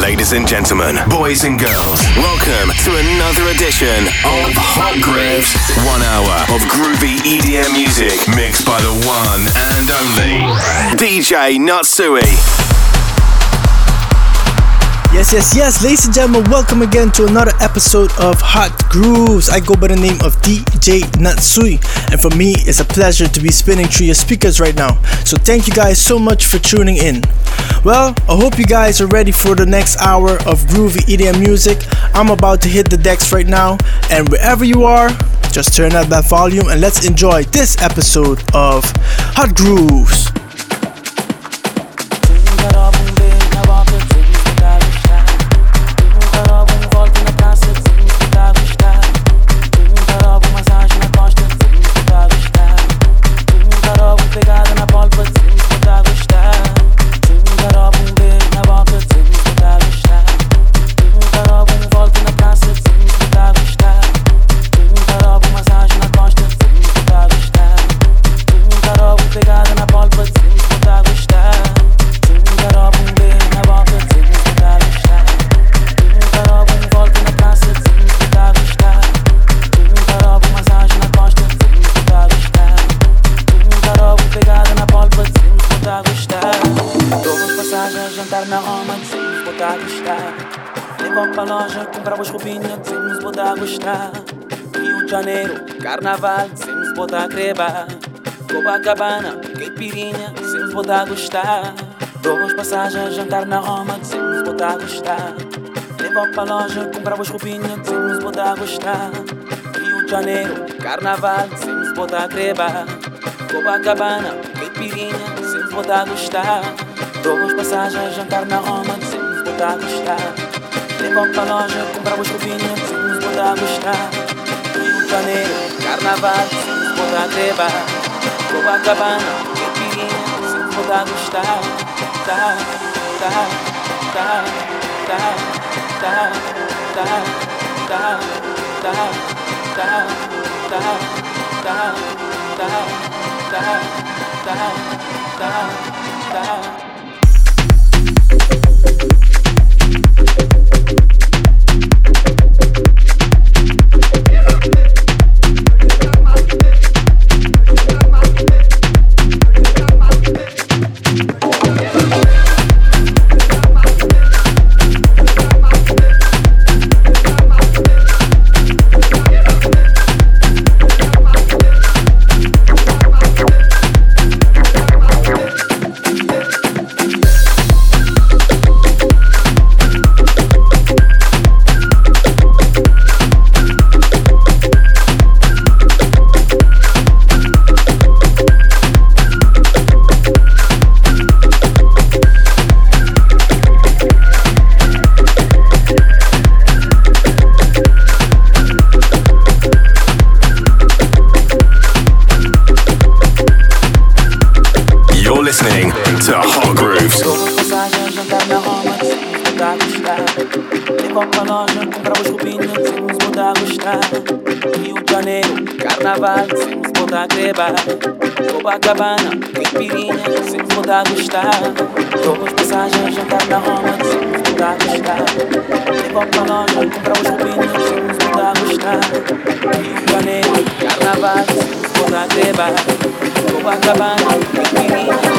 Ladies and gentlemen, boys and girls, welcome to another edition of Hot Grooves. 1 hour of groovy EDM music mixed by the one and only DJ Natsui. Yes, ladies and gentlemen, welcome again to another episode of Hot Grooves. I go by the name of DJ Natsui, and for me, it's a pleasure to be spinning through your speakers right now. So thank you guys so much for tuning in. Well, I hope you guys are ready for the next hour of groovy EDM music. I'm about to hit the decks right now, and wherever you are, just turn up that volume and let's enjoy this episode of Hot Grooves. Carnaval, sem botar creba, Copacabana, caipirinha, sem botar gostar. Duas passagens, jantar na Roma, sem botar gostar. Levo pra loja, comprar umas roupinhas, sem botar gostar. Rio de Janeiro, carnaval, sem botar creba, Copacabana, caipirinha, sem botar gostar. Duas passagens, jantar na Roma, sem botar gostar. Levo pra loja, comprar umas roupinhas, sem botar gostar. Carnaval, sem poder levar, Copacabana, caipirinha, sem poder gostar. Copacabana, caipirinha, sem poder gostar. Duas passagens, jantar na Roma, sem poder gostar. Levo pra loja, comprar umas roupinhas, sem poder gostar. Rio de Janeiro, carnaval, sem poder levar, Copacabana, caipirinha, sem poder gostar. Yeah.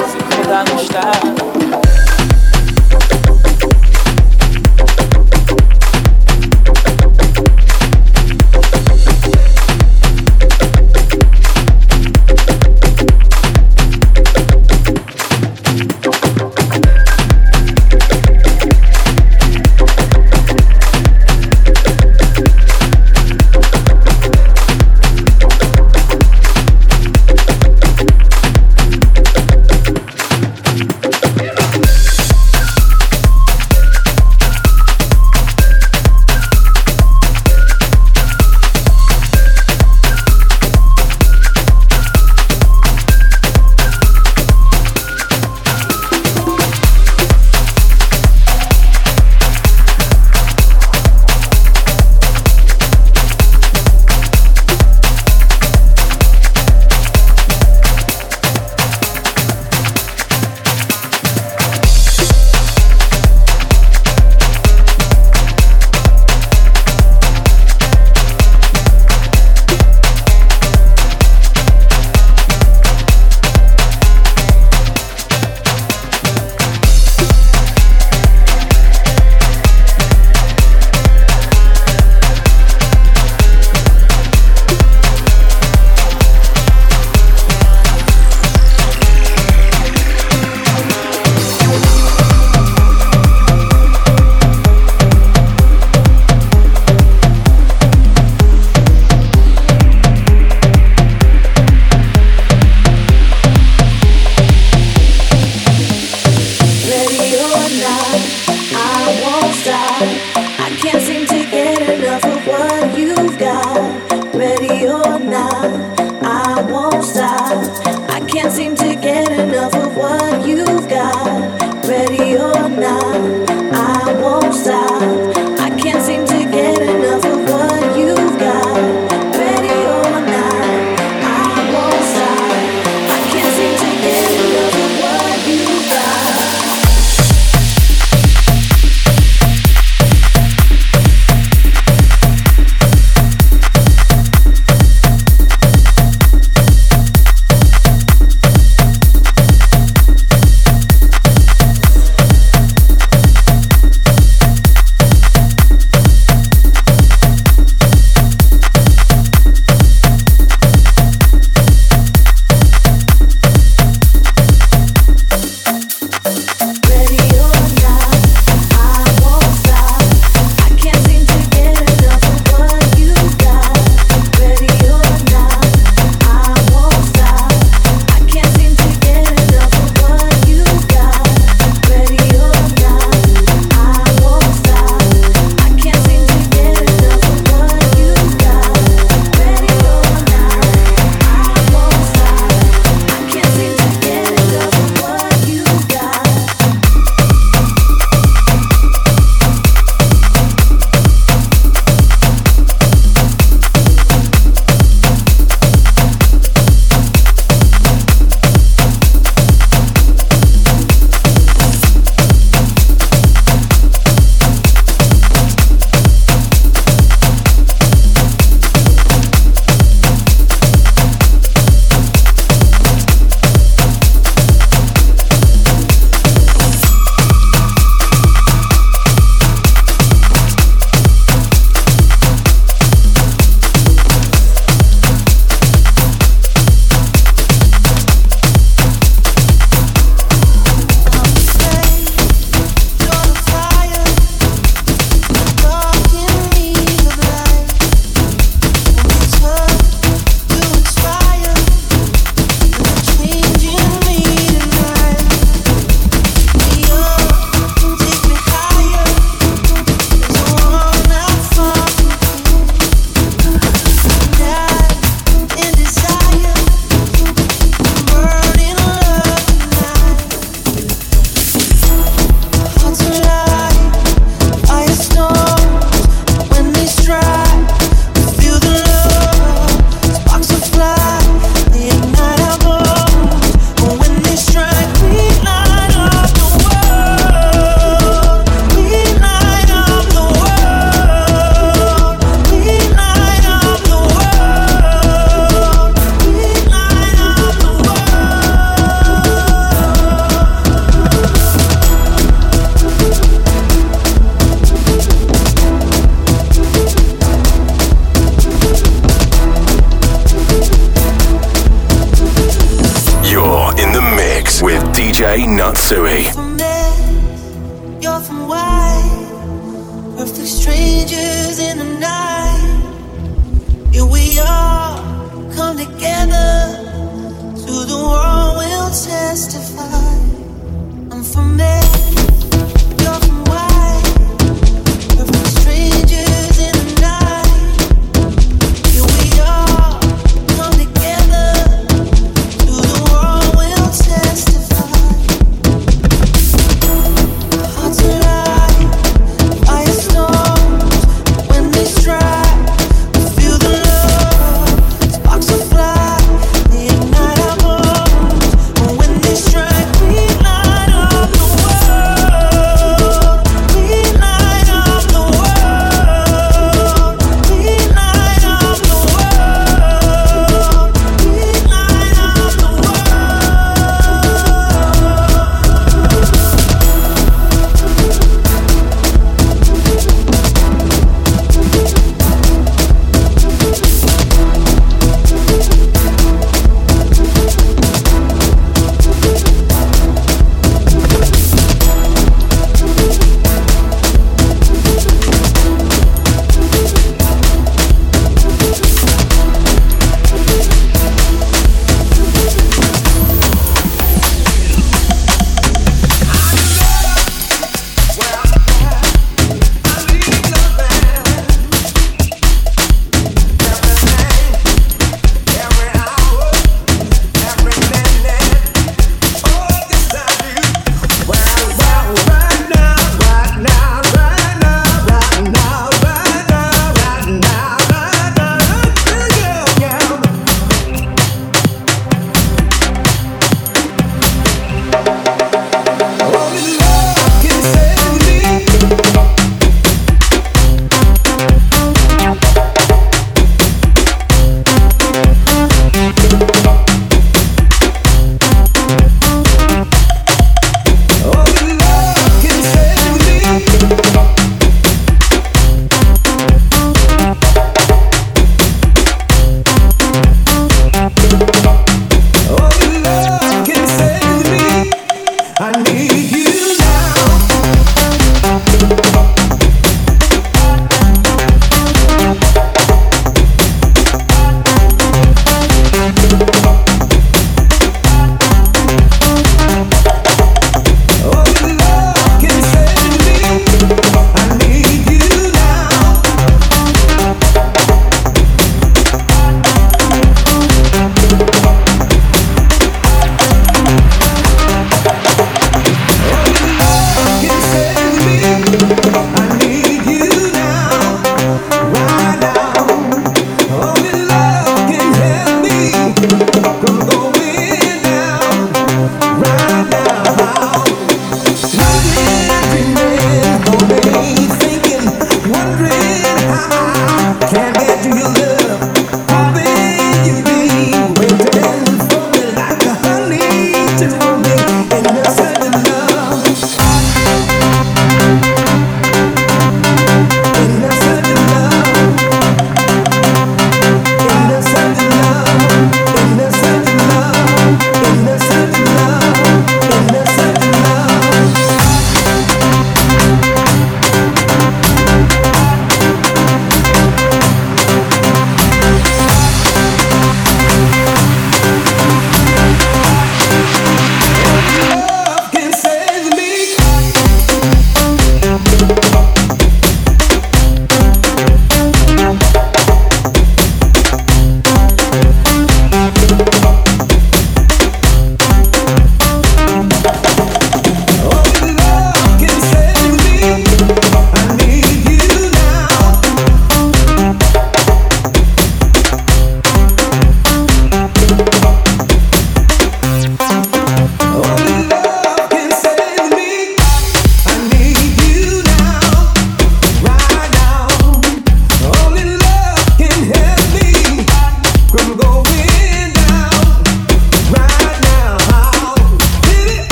Strength.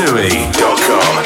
DJNatsui.com.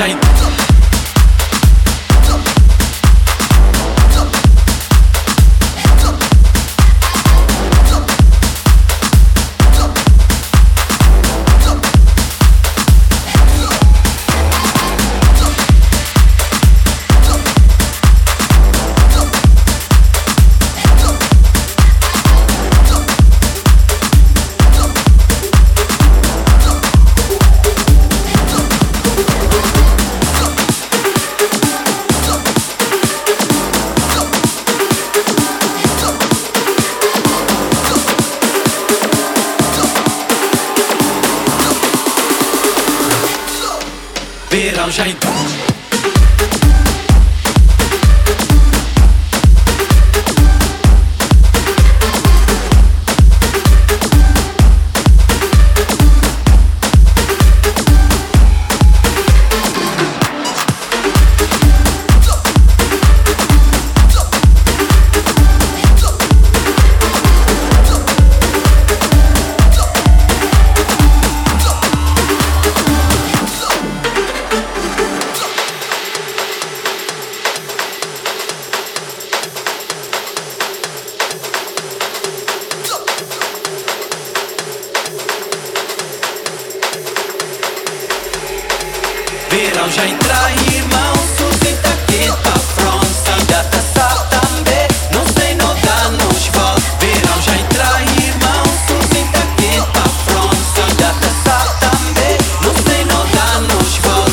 shake. Verão já entrar, irmão, suscita aqui pra França. Ainda tá sata também, não sei não dá nos val. Verão já entrar, irmão, suscita aqui pra França. Ainda tá sata também, não sei não dá nos val.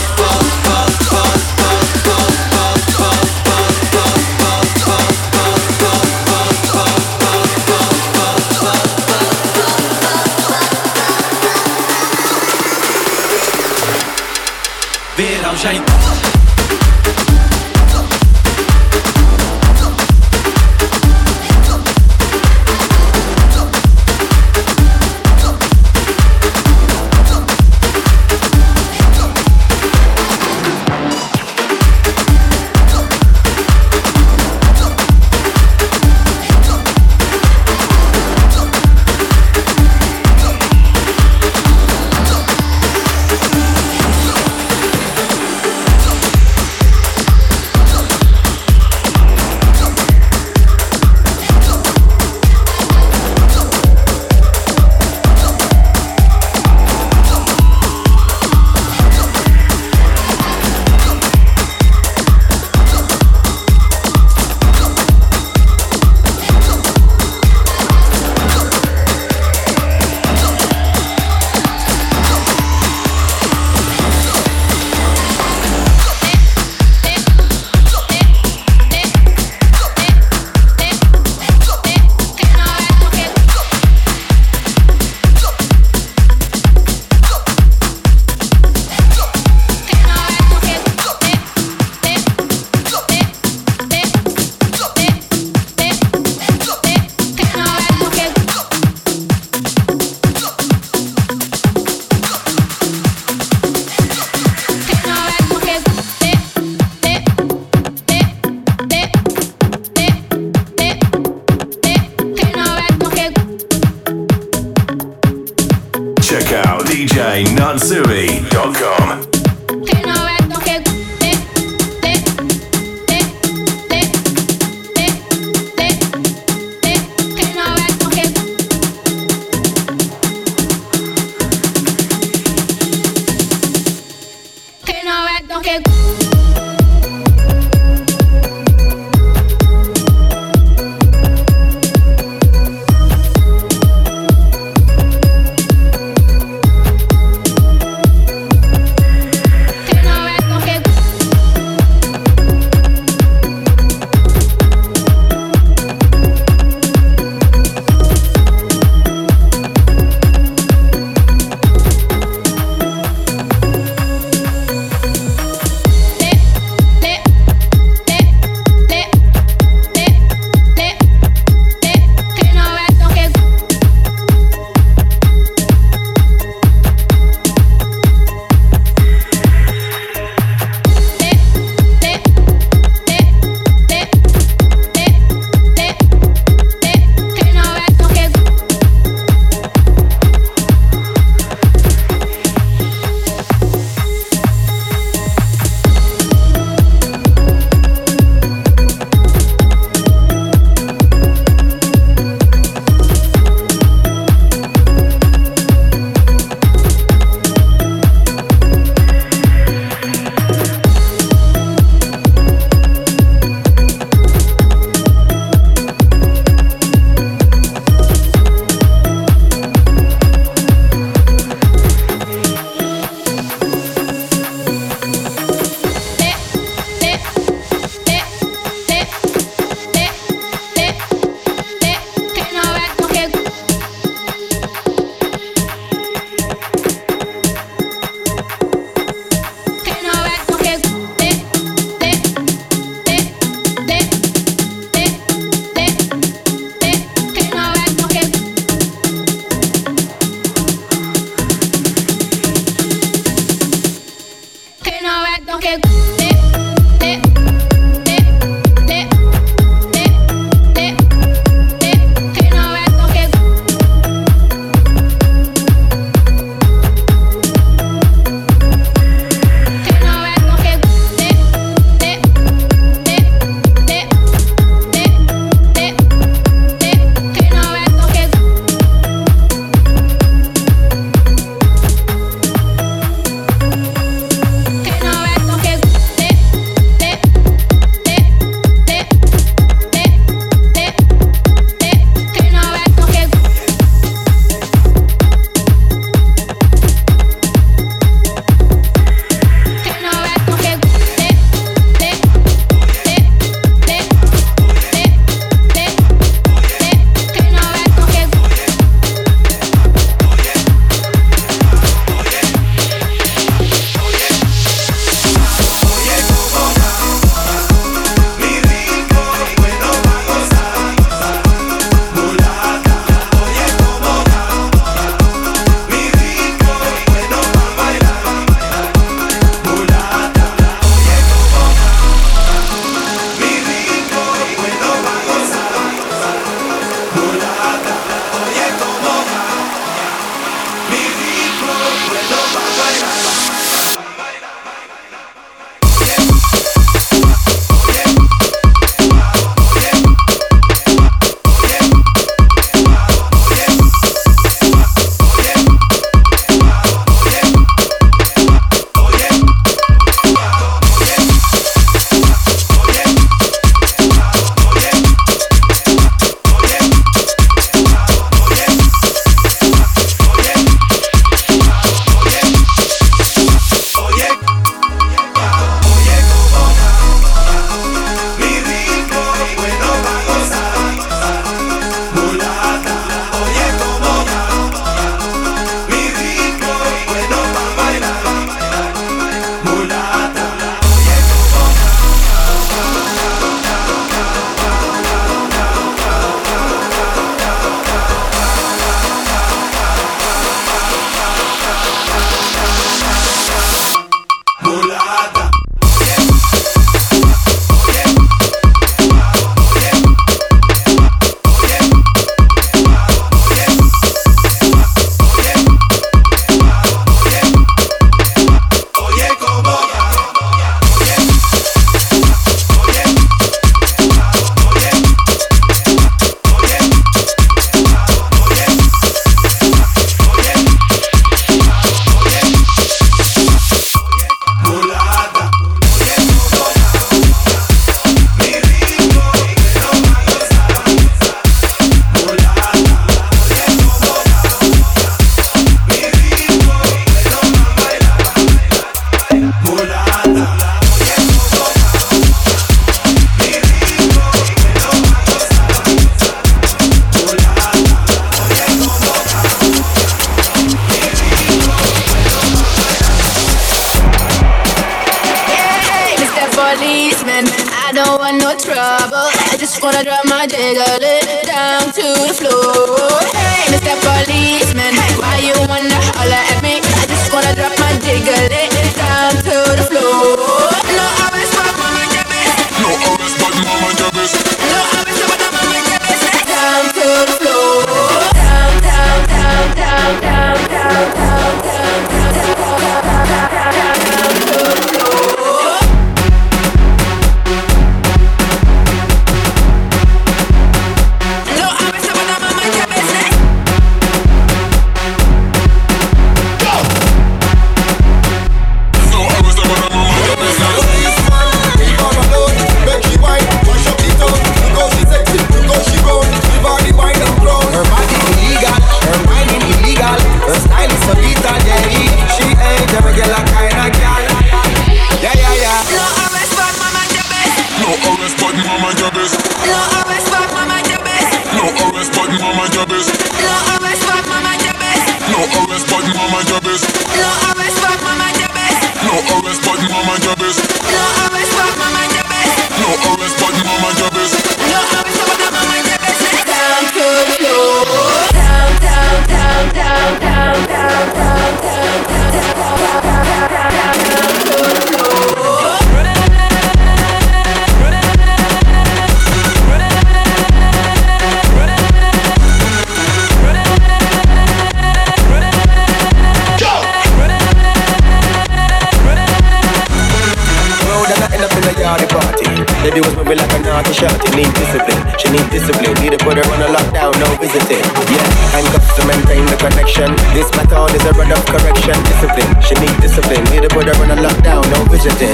Baby was moving like a naughty shorty. Need discipline, she need discipline. Need to put her on a lockdown, no visiting. Yeah, handcuffs to maintain the connection. This method is a run of correction. Discipline, she need discipline. Need to put her on a lockdown, no visiting. No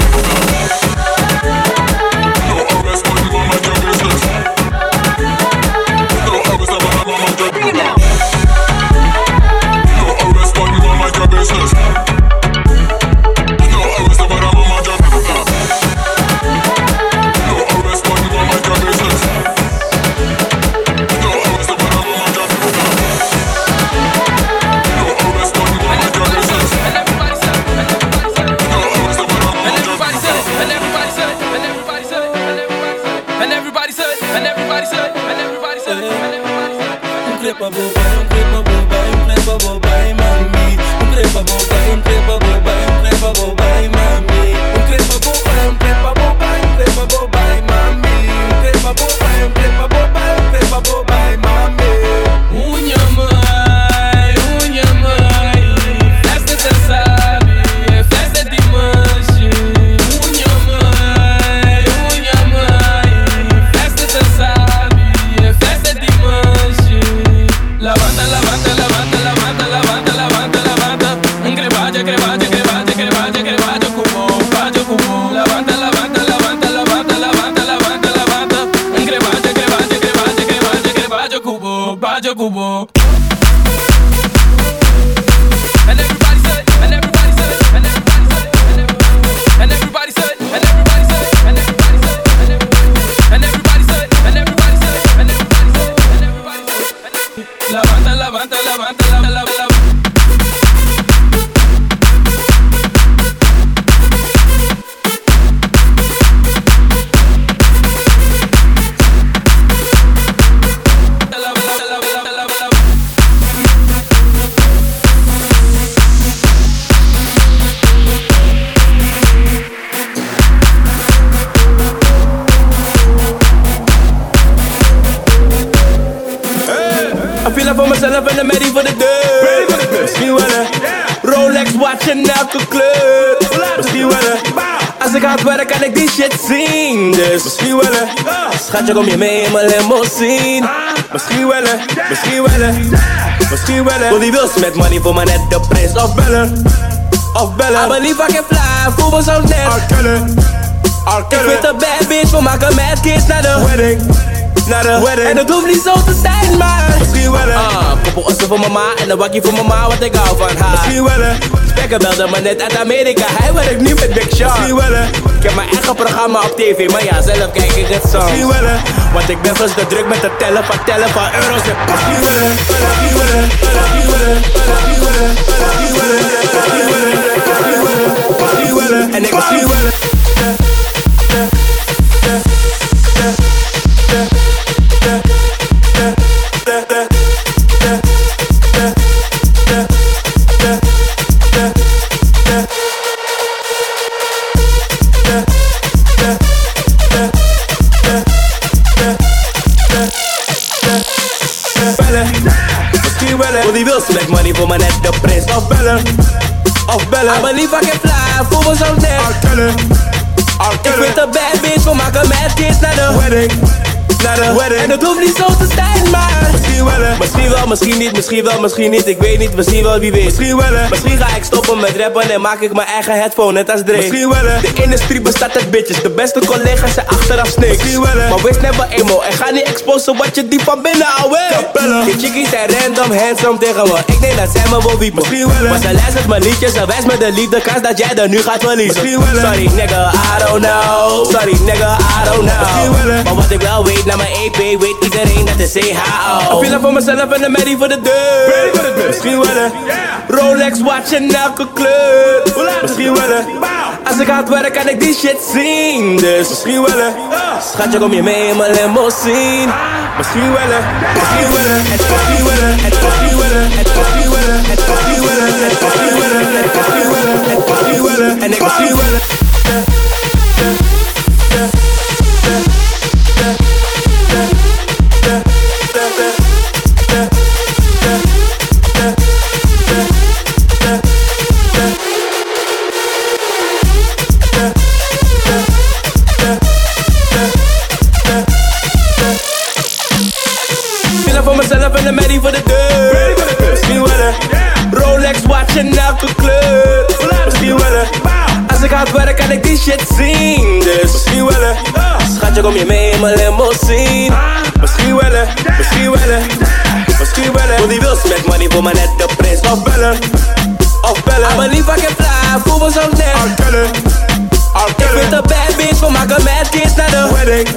others but you on my job business. No others ever have on my job business. No others but you on my job business. Schatje, kom je mee in mijn limousine? Misschien wel, misschien wel, misschien wel. Wil die wils met money voor maar net de prijs? Of bellen, of bellen. Maar lief, ik heb fly, voel me zo net. Ik vind een bad bitch, we maken mad kids naar de wedding. Naar de wedding. En het hoeft niet zo te zijn, maar misschien wel. Koppel ossen voor mama en een wakkie voor mama, wat ik hou van haar. Misschien wel. Spekken belden me net uit Amerika, hij werkt nu met Big Sean. Misschien wel. Ik heb mijn eigen programma op tv, maar ja, zelf kijk ik het soms. Want ik ben vast te druk met het tellen van euro's en pas. En ik voor me net de prins of bellen, of bellen. Maar lief, ik heb fly, voel me zo net. Ik vind een bad bitch, we maken mad kids naar de wedding, naar de wedding. En het hoeft niet zo te zijn, maar misschien wel, misschien wel, misschien niet, misschien wel, misschien niet. Ik weet niet, misschien wel, wie weet. Misschien wel, misschien ga ik stoppen met rappen en maak ik mijn eigen headphone net als Drake. Misschien wel, de industrie bestaat uit bitches, de beste collega's zijn achteraf snakes. Misschien wel, maar wees never emo en ga niet exposen wat je diep van binnen al weet. Die chickies zijn random, handsome tegen me. Ik denk dat zij me wil wiepen. Misschien wel, maar ze luistert mijn liedjes en wijst me de liefde kans dat jij er nu gaat verliezen. Sorry nigga, I don't know. Sorry nigga, I don't know. Maar wat ik wel weet, na mijn EP weet iedereen dat is say how. Ik wil voor mezelf en de Mary voor de deur. Misschien wel een Rolex watch en elke kleur. Misschien wel een, als ik hard werk kan ik die shit zien. Dus misschien wel een, schatje kom je mee in mijn limousine. Misschien wel een, misschien wel een, misschien wel een, misschien wel een, misschien wel een, misschien wel een, misschien wel een, misschien wel een, misschien wel een, en ik misschien wel een. je naar de club. Misschien welle. Als ik hard werk kan ik die shit zien. Dus misschien welle. Schatje kom je mee in mijn limousine. Misschien welle, misschien welle. Misschien welle. Voor die wils met money voor maar net de prins. Of bellen, of bellen. Aan mijn lief pak je plaat, voel me zo net. Ik vind de bad bitch, we maken mad kids naar de wedding.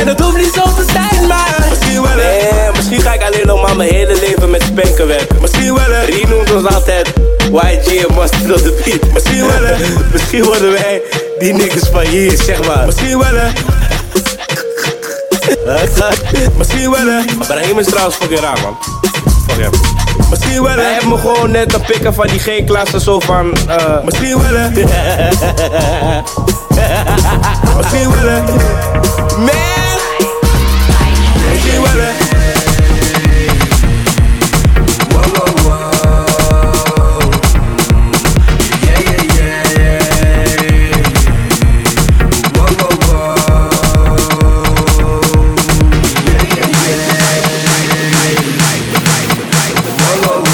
En het hoeft niet zo te zijn, maar misschien wel hè. Misschien ga ik alleen nog maar mijn hele leven met spanken weg. Misschien wel hè. Rie noemt ons altijd YG en Mustard op de beat. Misschien wel hè. Misschien worden wij die niggers van hier, zeg maar. Misschien wel hè. Misschien wel hè. Maar hij is trouwens fucking raar, man. Fuck hem. Misschien wel hè. Hij heeft me gewoon net een pikken van die G-klasse zo van misschien wel hè. Misschien wel hè. Man, misschien wel hè. Wow, wow, wow. Yeah, yeah, yeah. Wow, wow, wow. Yeah, yeah, yeah. Wow, wow, wow. Yeah, yeah, yeah. Wow, wow, wow.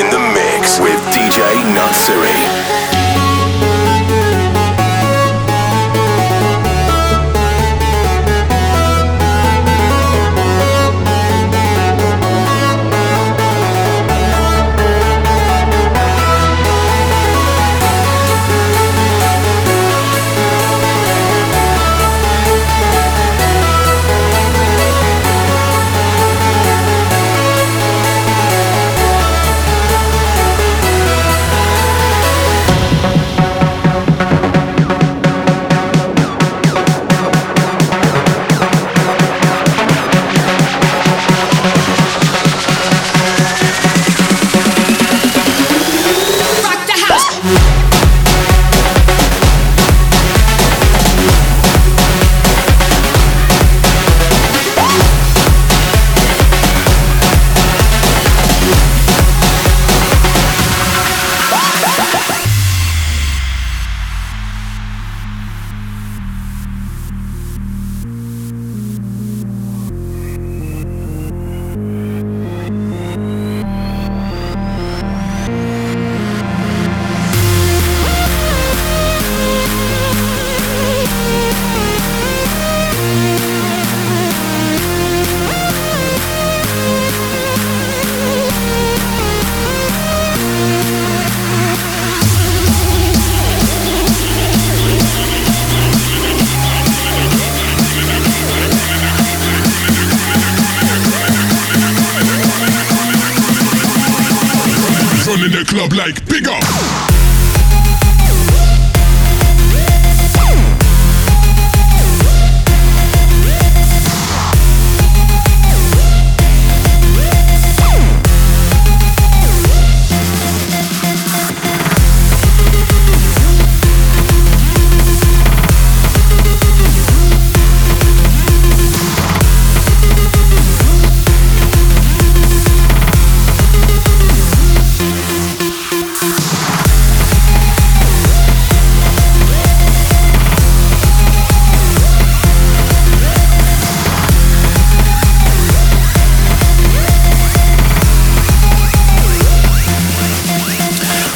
in the mix with DJ Natsui.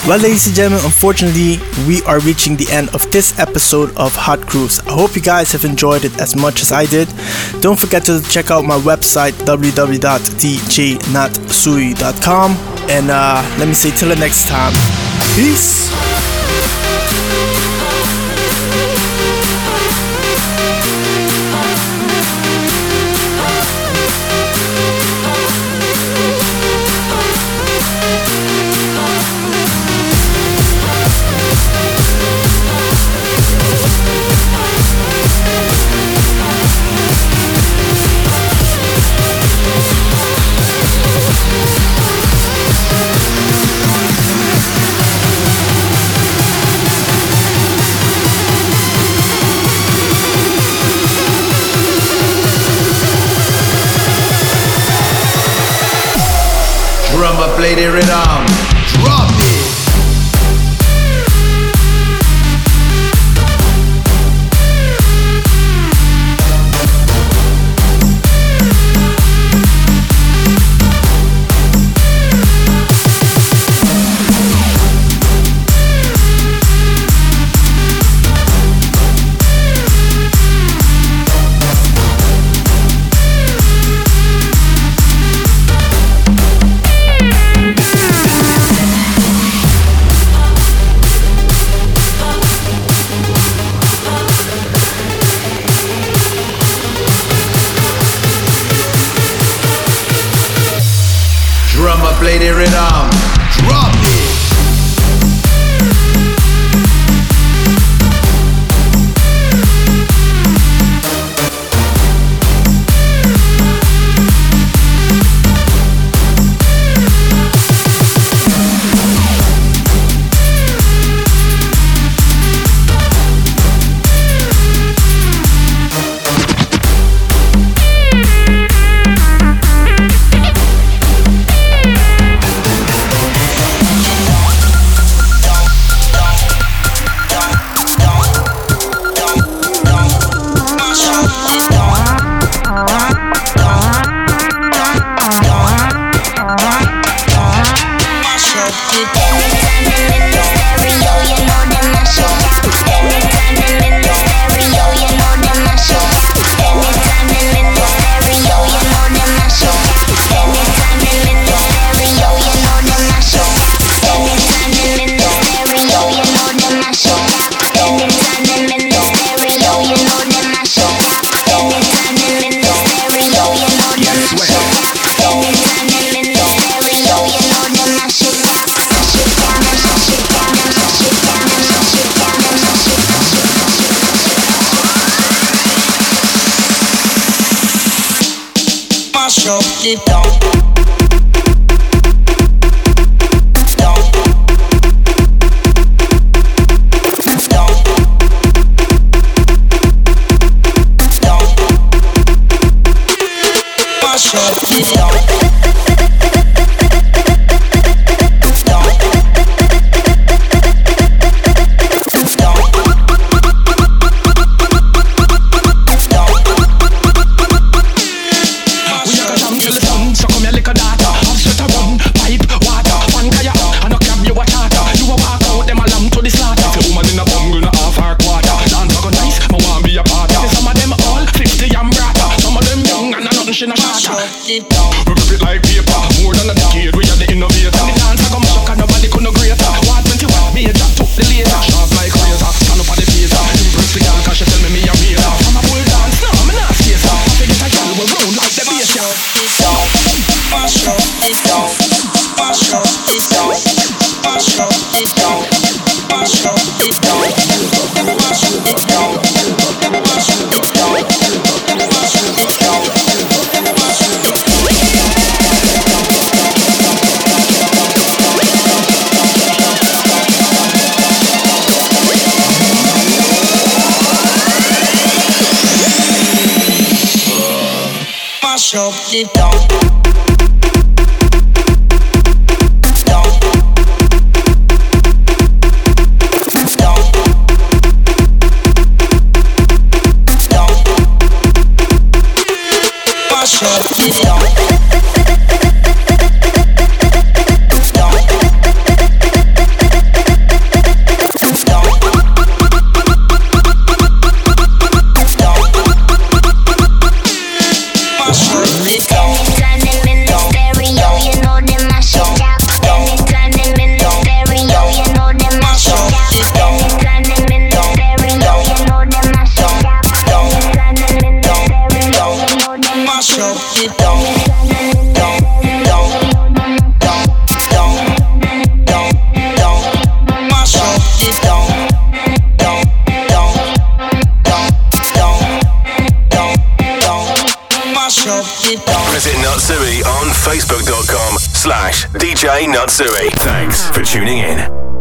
Well, ladies and gentlemen, unfortunately, we are reaching the end of this episode of Hot Grooves. I hope you guys have enjoyed it as much as I did. Don't forget to check out my website, www.djnatsui.com. And let me say till the next time. Peace! Play the rhythm. Drop it. Play the rhythm. Drop it. chaud dedans. Visit Natsui on Facebook.com/DJ Natsui. Thanks for tuning in.